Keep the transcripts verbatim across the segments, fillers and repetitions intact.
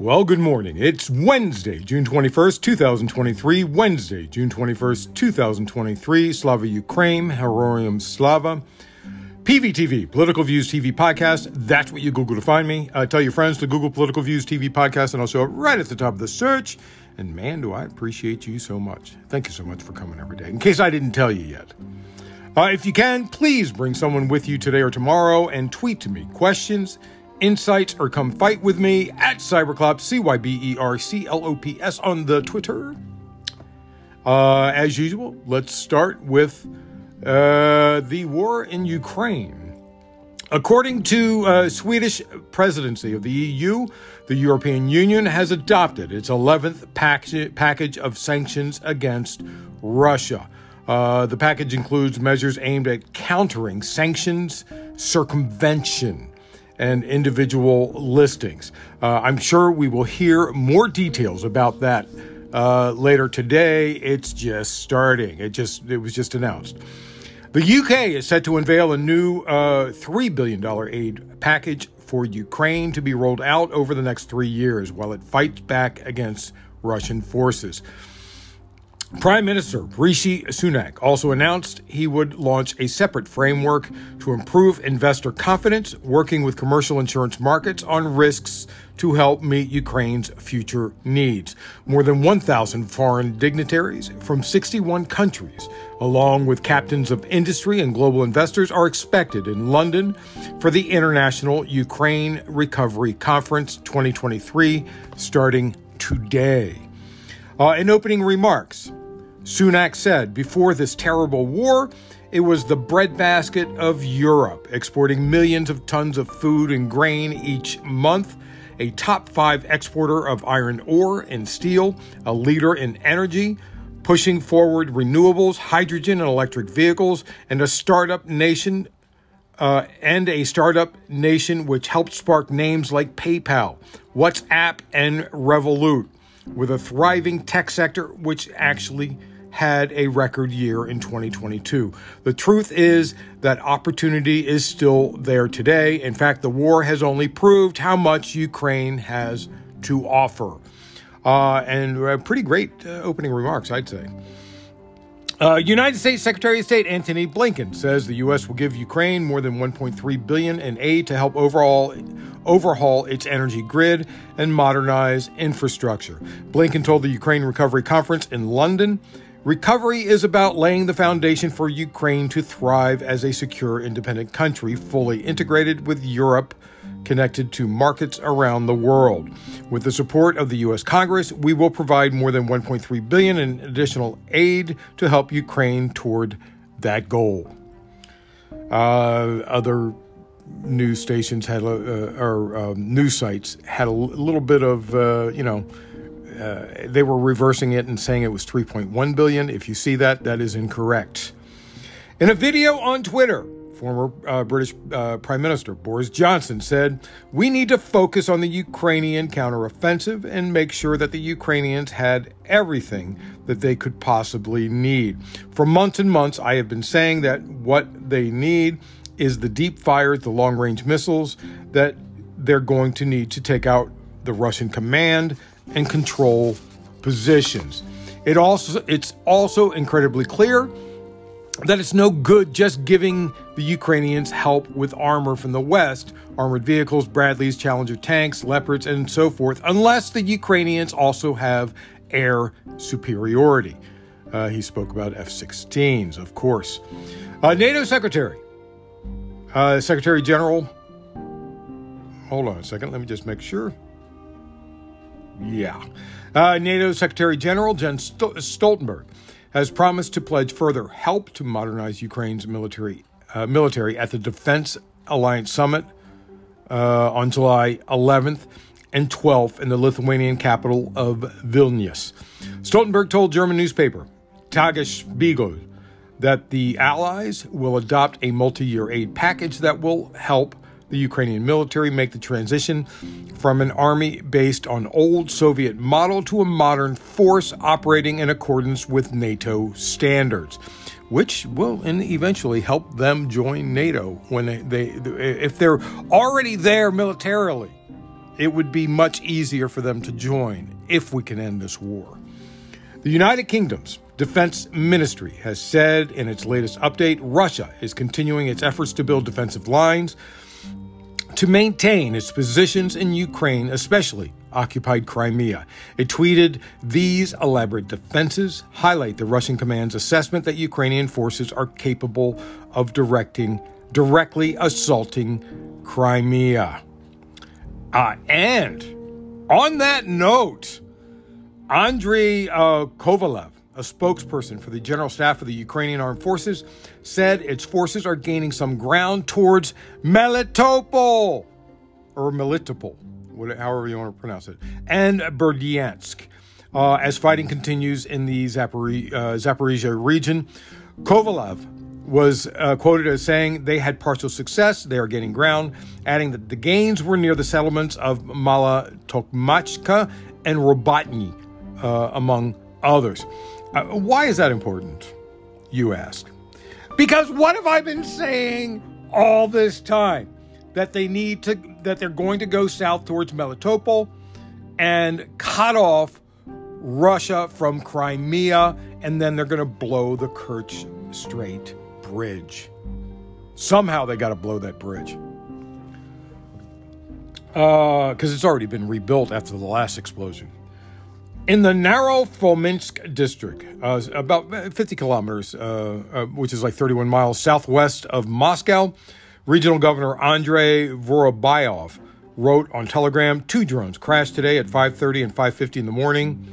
Well, good morning. It's Wednesday, June twenty-first, two thousand twenty-three. Wednesday, June twenty-first, two thousand twenty-three. Slava Ukraine, Herorium Slava. P V T V, Political Views T V Podcast. That's what you Google to find me. Uh, tell your friends to Google Political Views T V Podcast, and I'll show up right at the top of the search. And man, do I appreciate you so much. Thank you so much for coming every day, in case I didn't tell you yet. Uh, if you can, please bring someone with you today or tomorrow and tweet to me questions, insights, or come fight with me at cyberclops, C Y B E R C L O P S on the Twitter. Uh, as usual, let's start with uh, the war in Ukraine. According to uh, Swedish presidency of the E U, the European Union has adopted its eleventh pack- package of sanctions against Russia. Uh, the package includes measures aimed at countering sanctions, circumvention, and individual listings. Uh, I'm sure we will hear more details about that uh, later today. It's just starting. It just it was just announced. The U K is set to unveil a new uh, three billion dollars aid package for Ukraine to be rolled out over the next three years while it fights back against Russian forces. Prime Minister Rishi Sunak also announced he would launch a separate framework to improve investor confidence, working with commercial insurance markets on risks to help meet Ukraine's future needs. More than one thousand foreign dignitaries from sixty-one countries, along with captains of industry and global investors, are expected in London for the International Ukraine Recovery Conference twenty twenty-three, starting today. Uh, in opening remarks, Sunak said, before this terrible war, it was the breadbasket of Europe, exporting millions of tons of food and grain each month, a top five exporter of iron ore and steel, a leader in energy, pushing forward renewables, hydrogen and electric vehicles, and a startup nation, uh, and a startup nation which helped spark names like PayPal, WhatsApp, and Revolut, with a thriving tech sector which actually had a record year in twenty twenty-two. The truth is that opportunity is still there today. In fact, the war has only proved how much Ukraine has to offer. Uh, and uh, pretty great uh, opening remarks, I'd say. Uh, United States Secretary of State Antony Blinken says the U S will give Ukraine more than one point three billion dollars in aid to help overall overhaul its energy grid and modernize infrastructure. Blinken told the Ukraine Recovery Conference in London, "Recovery is about laying the foundation for Ukraine to thrive as a secure, independent country, fully integrated with Europe, connected to markets around the world. With the support of the U S Congress, we will provide more than one point three billion dollars in additional aid to help Ukraine toward that goal." Uh, other news stations had, uh, or uh, news sites had a little bit of, uh, you know, Uh, they were reversing it and saying it was three point one billion dollars. If you see that, that is incorrect. In a video on Twitter, former uh, British uh, Prime Minister Boris Johnson said, "We need to focus on the Ukrainian counteroffensive and make sure that the Ukrainians had everything that they could possibly need. For months and months, I have been saying that what they need is the deep fires, the long-range missiles that they're going to need to take out the Russian command and control positions. It also it's also incredibly clear that it's no good just giving the Ukrainians help with armor from the West, armored vehicles, Bradleys, Challenger tanks, Leopards, and so forth, unless the Ukrainians also have air superiority." Uh, he spoke about F sixteens, of course. Uh, NATO Secretary, uh, Secretary General, hold on a second, let me just make sure. Yeah. Uh, NATO Secretary General Jens Stoltenberg has promised to pledge further help to modernize Ukraine's military uh, military at the Defense Alliance Summit uh, on July eleventh and twelfth in the Lithuanian capital of Vilnius. Stoltenberg told German newspaper Tagesspiegel that the Allies will adopt a multi-year aid package that will help the Ukrainian military make the transition from an army based on old Soviet model to a modern force operating in accordance with NATO standards, which will eventually help them join NATO when they, they if they're already there militarily. it would be much easier for them to join if we can end this war. The United Kingdom's Defense Ministry has said in its latest update, Russia is continuing its efforts to build defensive lines to maintain its positions in Ukraine, especially occupied Crimea. It tweeted, "These elaborate defenses highlight the Russian command's assessment that Ukrainian forces are capable of directing, directly assaulting Crimea." Uh, and on that note, Andrei uh, Kovalev, a spokesperson for the General Staff of the Ukrainian Armed Forces, said its forces are gaining some ground towards Melitopol, or Melitopol, however you want to pronounce it, and Berdyansk, uh, as fighting continues in the Zapori- uh, Zaporizhia region. Kovalev was uh, quoted as saying they had partial success, they are gaining ground, adding that the gains were near the settlements of Malatokmachka and Robotny, uh, among others. Uh, why is that important, you ask? Because what have I been saying all this time? That they need to, that they're going to go south towards Melitopol and cut off Russia from Crimea, and then they're going to blow the Kerch Strait Bridge. Somehow they got to blow that bridge. Uh, because it's already been rebuilt after the last explosion. In the narrow Fominsk district, uh, about fifty kilometers, uh, uh, which is like thirty-one miles southwest of Moscow, Regional Governor Andrei Vorobyov wrote on Telegram, two drones crashed today at five thirty and five fifty in the morning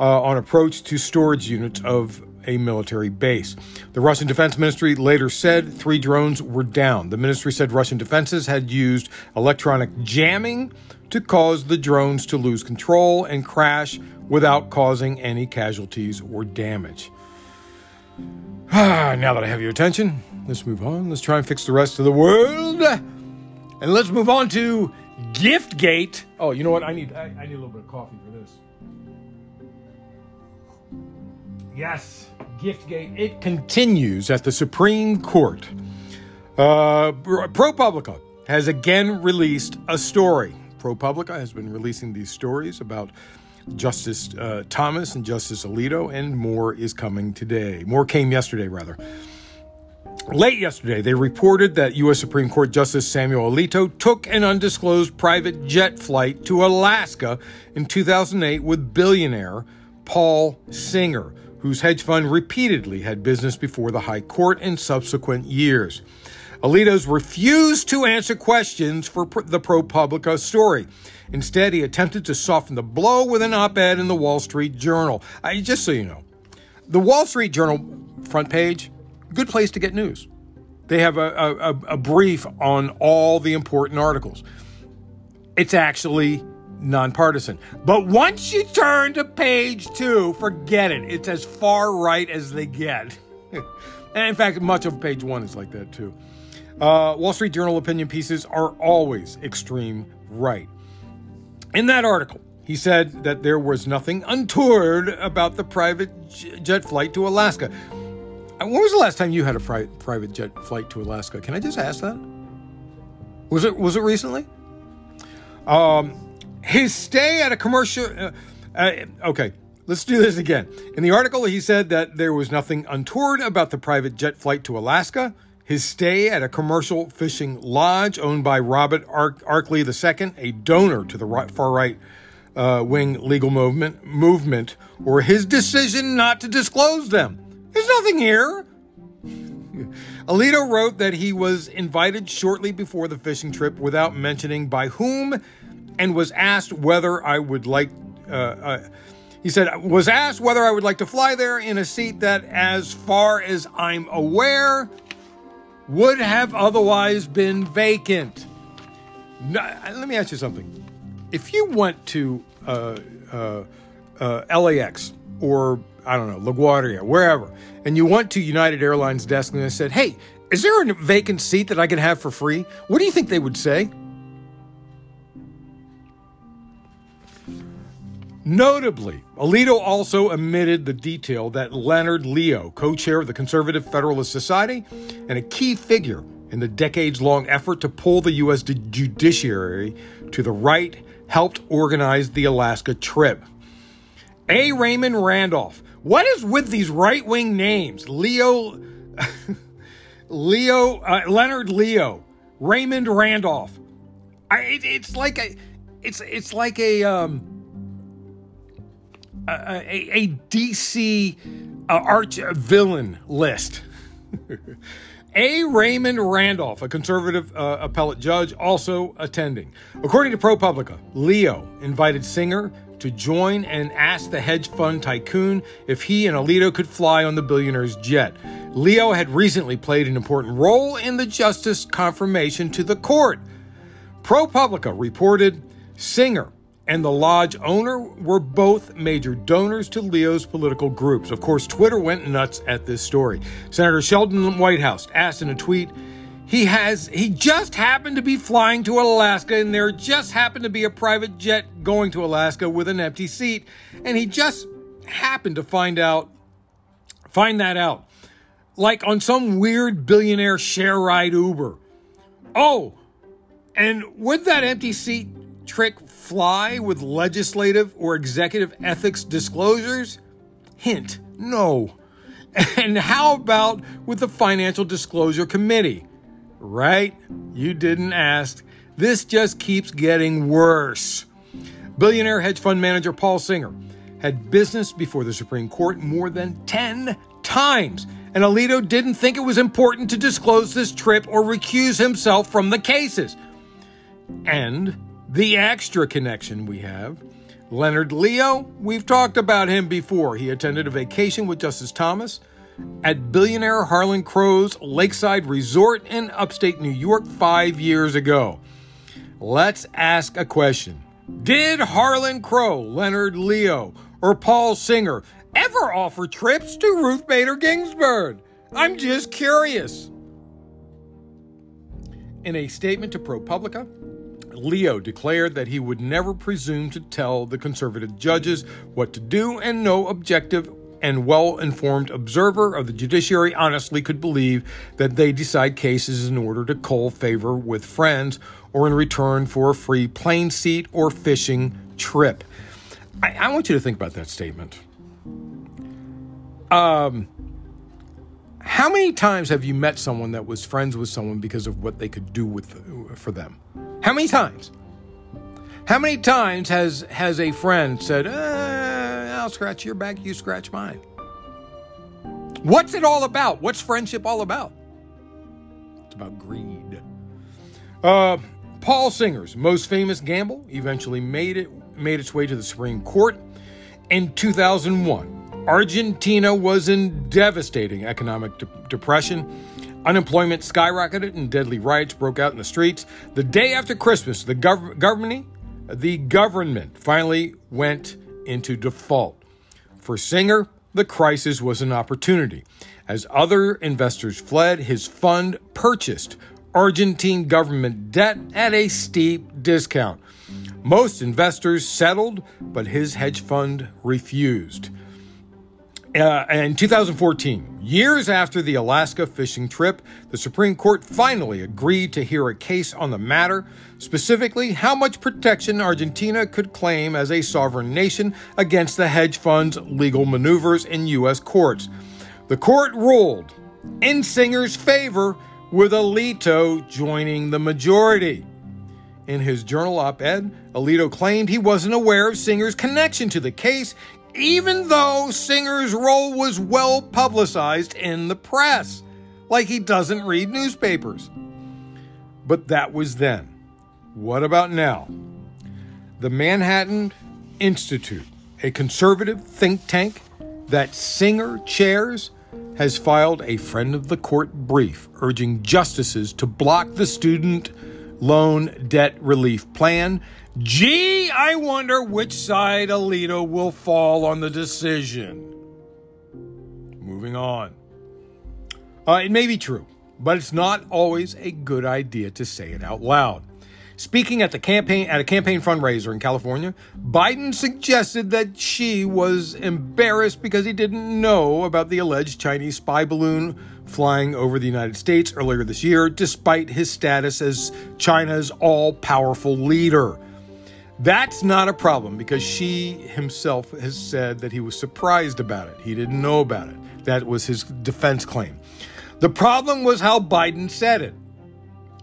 uh, on approach to storage units of a military base. The Russian Defense Ministry later said three drones were down. The ministry said Russian defenses had used electronic jamming to cause the drones to lose control and crash without causing any casualties or damage. Now that I have your attention, let's move on. Let's try and fix the rest of the world. And let's move on to Giftgate. Oh, you know what? I need I, I need a little bit of coffee for this. Yes, Giftgate. It continues at the Supreme Court. Uh, ProPublica has again released a story. ProPublica has been releasing these stories about Justice uh, Thomas and Justice Alito, and more is coming today. More came yesterday, rather. Late yesterday, they reported that U S Supreme Court Justice Samuel Alito took an undisclosed private jet flight to Alaska in two thousand eight with billionaire Paul Singer, whose hedge fund repeatedly had business before the high court in subsequent years. Alito's refused to answer questions for the ProPublica story. Instead, he attempted to soften the blow with an op-ed in the Wall Street Journal. I, just so you know, the Wall Street Journal front page, good place to get news. They have a, a, a brief on all the important articles. It's actually nonpartisan. But once you turn to page two, forget it. It's as far right as they get. And in fact, much of page one is like that, too. Uh, Wall Street Journal opinion pieces are always extreme right. In that article, he said that there was nothing untoward about the private jet flight to Alaska. When was the last time you had a pri- private jet flight to Alaska? Can I just ask that? Was it was it recently? Um, his stay at a commercial... Uh, uh, okay, let's do this again. In the article, he said that there was nothing untoward about the private jet flight to Alaska. His stay at a commercial fishing lodge owned by Robert Arkley the Second, a donor to the right, far-right uh, wing legal movement, movement, or his decision not to disclose them. There's nothing here. Alito wrote that he was invited shortly before the fishing trip without mentioning by whom, and was asked whether I would like... Uh, uh, He said, was asked whether I would like to fly there in a seat that, as far as I'm aware, would have otherwise been vacant. Now, let me ask you something. If you went to uh, uh, uh, L A X or, I don't know, LaGuardia, wherever, and you went to United Airlines desk and they said, hey, is there a vacant seat that I can have for free? What do you think they would say? Notably, Alito also omitted the detail that Leonard Leo, co-chair of the Conservative Federalist Society and a key figure in the decades-long effort to pull the U S judiciary to the right, helped organize the Alaska trip. A. Raymond Randolph. What is with these right-wing names? Leo, Leo, uh, Leonard Leo, Raymond Randolph. I, it, it's like a, it's it's like a um, a, a, a D C uh, arch villain list. A. Raymond Randolph, a conservative uh, appellate judge, also attending. According to ProPublica, Leo invited Singer to join and asked the hedge fund tycoon if he and Alito could fly on the billionaire's jet. Leo had recently played an important role in the justice confirmation to the court. ProPublica reported Singer and the lodge owner were both major donors to Leo's political groups. Of course, Twitter went nuts at this story. Senator Sheldon Whitehouse asked in a tweet, He has, he just happened to be flying to Alaska, and there just happened to be a private jet going to Alaska with an empty seat. And he just happened to find out, find that out. Like on some weird billionaire share ride Uber. Oh, and would that empty seat trick fly with legislative or executive ethics disclosures? Hint, no. And how about with the Financial Disclosure Committee? Right? You didn't ask. This just keeps getting worse. Billionaire hedge fund manager Paul Singer had business before the Supreme Court more than ten times, and Alito didn't think it was important to disclose this trip or recuse himself from the cases. And the extra connection we have, Leonard Leo, we've talked about him before. He attended a vacation with Justice Thomas at billionaire Harlan Crow's Lakeside Resort in upstate New York five years ago. Let's ask a question. Did Harlan Crow, Leonard Leo, or Paul Singer ever offer trips to Ruth Bader Ginsburg? I'm just curious. In a statement to ProPublica, Leo declared that he would never presume to tell the conservative judges what to do, and no objective and well-informed observer of the judiciary honestly could believe that they decide cases in order to cull favor with friends or in return for a free plane seat or fishing trip. I, I want you to think about that statement. Um, how many times have you met someone that was friends with someone because of what they could do with for them? How many times? How many times has, has a friend said, uh, I'll scratch your back, you scratch mine? What's it all about? What's friendship all about? It's about greed. Uh, Paul Singer's most famous gamble eventually made it made its way to the Supreme Court in two thousand one. Argentina was in devastating economic de- depression. Unemployment skyrocketed and deadly riots broke out in the streets. The day after Christmas, the gov- government... The government finally went into default. For Singer, the crisis was an opportunity. As other investors fled, his fund purchased Argentine government debt at a steep discount. Most investors settled, but his hedge fund refused. Uh, in two thousand fourteen, years after the Alaska fishing trip, the Supreme Court finally agreed to hear a case on the matter, specifically how much protection Argentina could claim as a sovereign nation against the hedge fund's legal maneuvers in U S courts. The court ruled in Singer's favor, with Alito joining the majority. In his journal op-ed, Alito claimed he wasn't aware of Singer's connection to the case, even though Singer's role was well publicized in the press, like he doesn't read newspapers. But that was then. What about now? The Manhattan Institute, a conservative think tank that Singer chairs, has filed a friend of the court brief urging justices to block the student loan debt relief plan. Gee, I wonder which side Alito will fall on the decision. Moving on. Uh, it may be true, but it's not always a good idea to say it out loud. Speaking at the campaign at a campaign fundraiser in California, Biden suggested that Xi was embarrassed because he didn't know about the alleged Chinese spy balloon flying over the United States earlier this year, despite his status as China's all-powerful leader. That's not a problem because she himself has said that he was surprised about it. He didn't know about it. That was his defense claim. The problem was how Biden said it.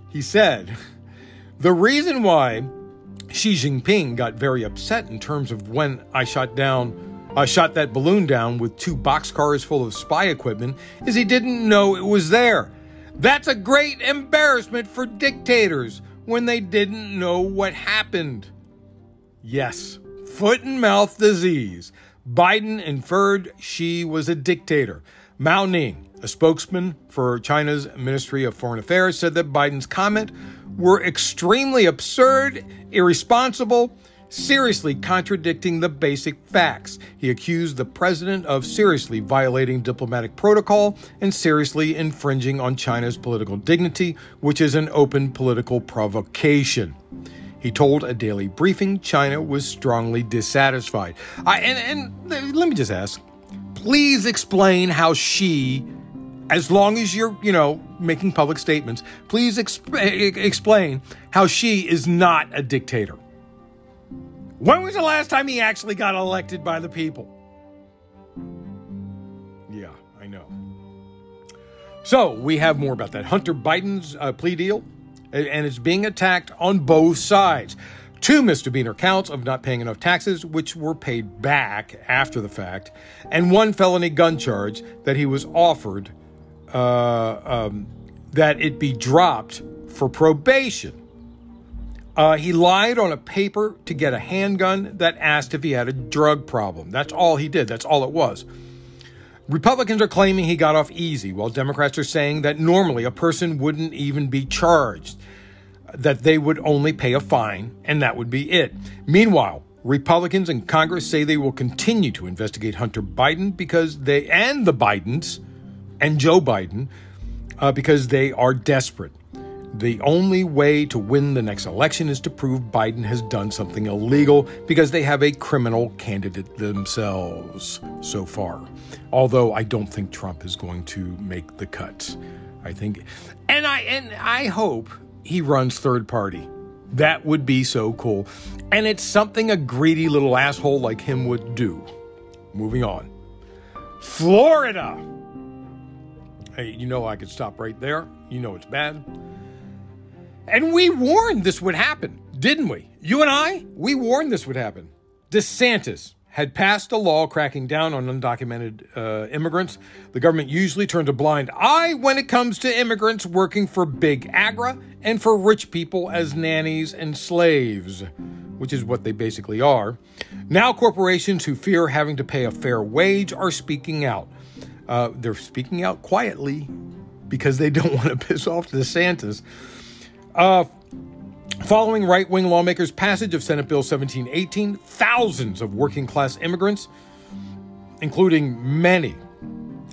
He said, the reason why Xi Jinping got very upset in terms of when I shot down I shot that balloon down with two boxcars full of spy equipment is he didn't know it was there. That's a great embarrassment for dictators when they didn't know what happened. Yes, foot and mouth disease. Biden inferred she was a dictator. Mao Ning, a spokesman for China's Ministry of Foreign Affairs, said that Biden's comment were extremely absurd, irresponsible, seriously contradicting the basic facts. He accused the president of seriously violating diplomatic protocol and seriously infringing on China's political dignity, which is an open political provocation. He told a daily briefing China was strongly dissatisfied. I, and, and let me just ask, please explain how she, as long as you're, you know, making public statements, please exp- explain how she is not a dictator. When was the last time he actually got elected by the people? Yeah, I know. So we have more about that. Hunter Biden's uh, plea deal, and it's being attacked on both sides. Two misdemeanor counts of not paying enough taxes, which were paid back after the fact, and one felony gun charge that he was offered uh, um, that it be dropped for probation. Uh, he lied on a paper to get a handgun that asked if he had a drug problem. That's all he did. That's all it was. Republicans are claiming he got off easy, while Democrats are saying that normally a person wouldn't even be charged, that they would only pay a fine, and that would be it. Meanwhile, Republicans in Congress say they will continue to investigate Hunter Biden because they and the Bidens and Joe Biden uh, because they are desperate. The only way to win the next election is to prove Biden has done something illegal because they have a criminal candidate themselves so far. Although I don't think Trump is going to make the cut. I think, and I and I hope he runs third party. That would be so cool. And it's something a greedy little asshole like him would do. Moving on. Florida. Hey, you know I could stop right there. You know it's bad. And we warned this would happen, didn't we? You and I, we warned this would happen. DeSantis had passed a law cracking down on undocumented uh, immigrants. The government usually turns a blind eye when it comes to immigrants working for Big Agra and for rich people as nannies and slaves, which is what they basically are. Now corporations who fear having to pay a fair wage are speaking out. Uh, they're speaking out quietly because they don't want to piss off DeSantis. Uh, following right-wing lawmakers' passage of Senate Bill seventeen eighteen, thousands of working-class immigrants, including many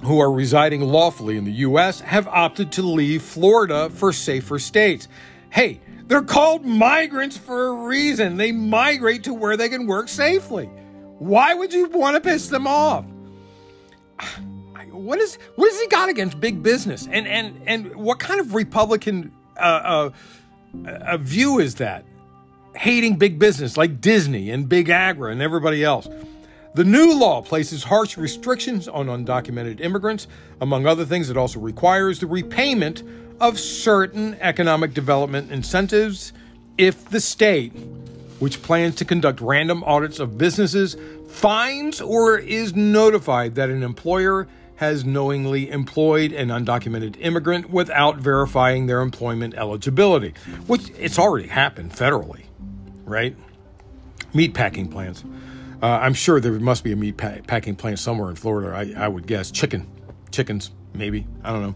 who are residing lawfully in the U S, have opted to leave Florida for safer states. Hey, they're called migrants for a reason. They migrate to where they can work safely. Why would you want to piss them off? What is what has he got against big business? And and and what kind of Republican Uh, uh, a view is that? Hating big business like Disney and Big Agra and everybody else. The new law places harsh restrictions on undocumented immigrants. Among other things, it also requires the repayment of certain economic development incentives if the state, which plans to conduct random audits of businesses, finds or is notified that an employer has knowingly employed an undocumented immigrant without verifying their employment eligibility, which it's already happened federally, right? Meatpacking plants. Uh, I'm sure there must be a meatpacking plant somewhere in Florida, I, I would guess. Chicken. Chickens, maybe. I don't know.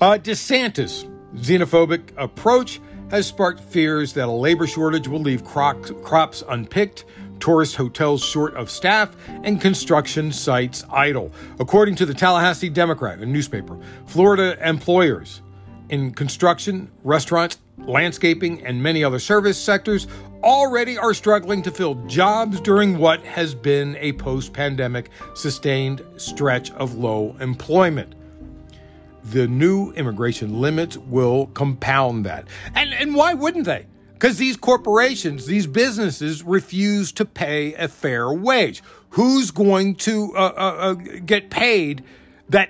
Uh, DeSantis' xenophobic approach has sparked fears that a labor shortage will leave crops, crops unpicked, tourist hotels short of staff, and construction sites idle. According to the Tallahassee Democrat, a newspaper, Florida employers in construction, restaurants, landscaping, and many other service sectors already are struggling to fill jobs during what has been a post-pandemic sustained stretch of low employment. The new immigration limits will compound that. And, and why wouldn't they? Because these corporations, these businesses refuse to pay a fair wage. Who's going to uh, uh, get paid that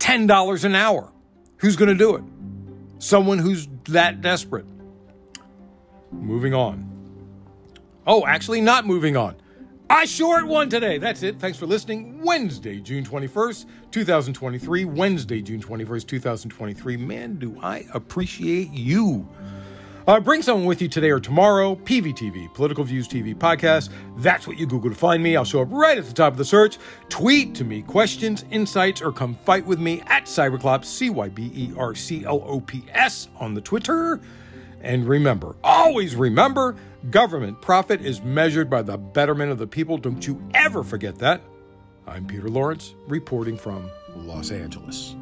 ten dollars an hour? Who's going to do it? Someone who's that desperate. Moving on. Oh, actually not moving on. I short one today. That's it. Thanks for listening. Wednesday, June twenty-first, twenty twenty-three. Wednesday, June twenty-first, twenty twenty-three. Man, do I appreciate you. Uh, bring someone with you today or tomorrow. P V T V, Political Views T V podcast. That's what you Google to find me. I'll show up right at the top of the search. Tweet to me questions, insights, or come fight with me at cyberclops, C Y B E R C L O P S on the Twitter. And remember, always remember, government profit is measured by the betterment of the people. Don't you ever forget that. I'm Peter Lawrence, reporting from Los Angeles.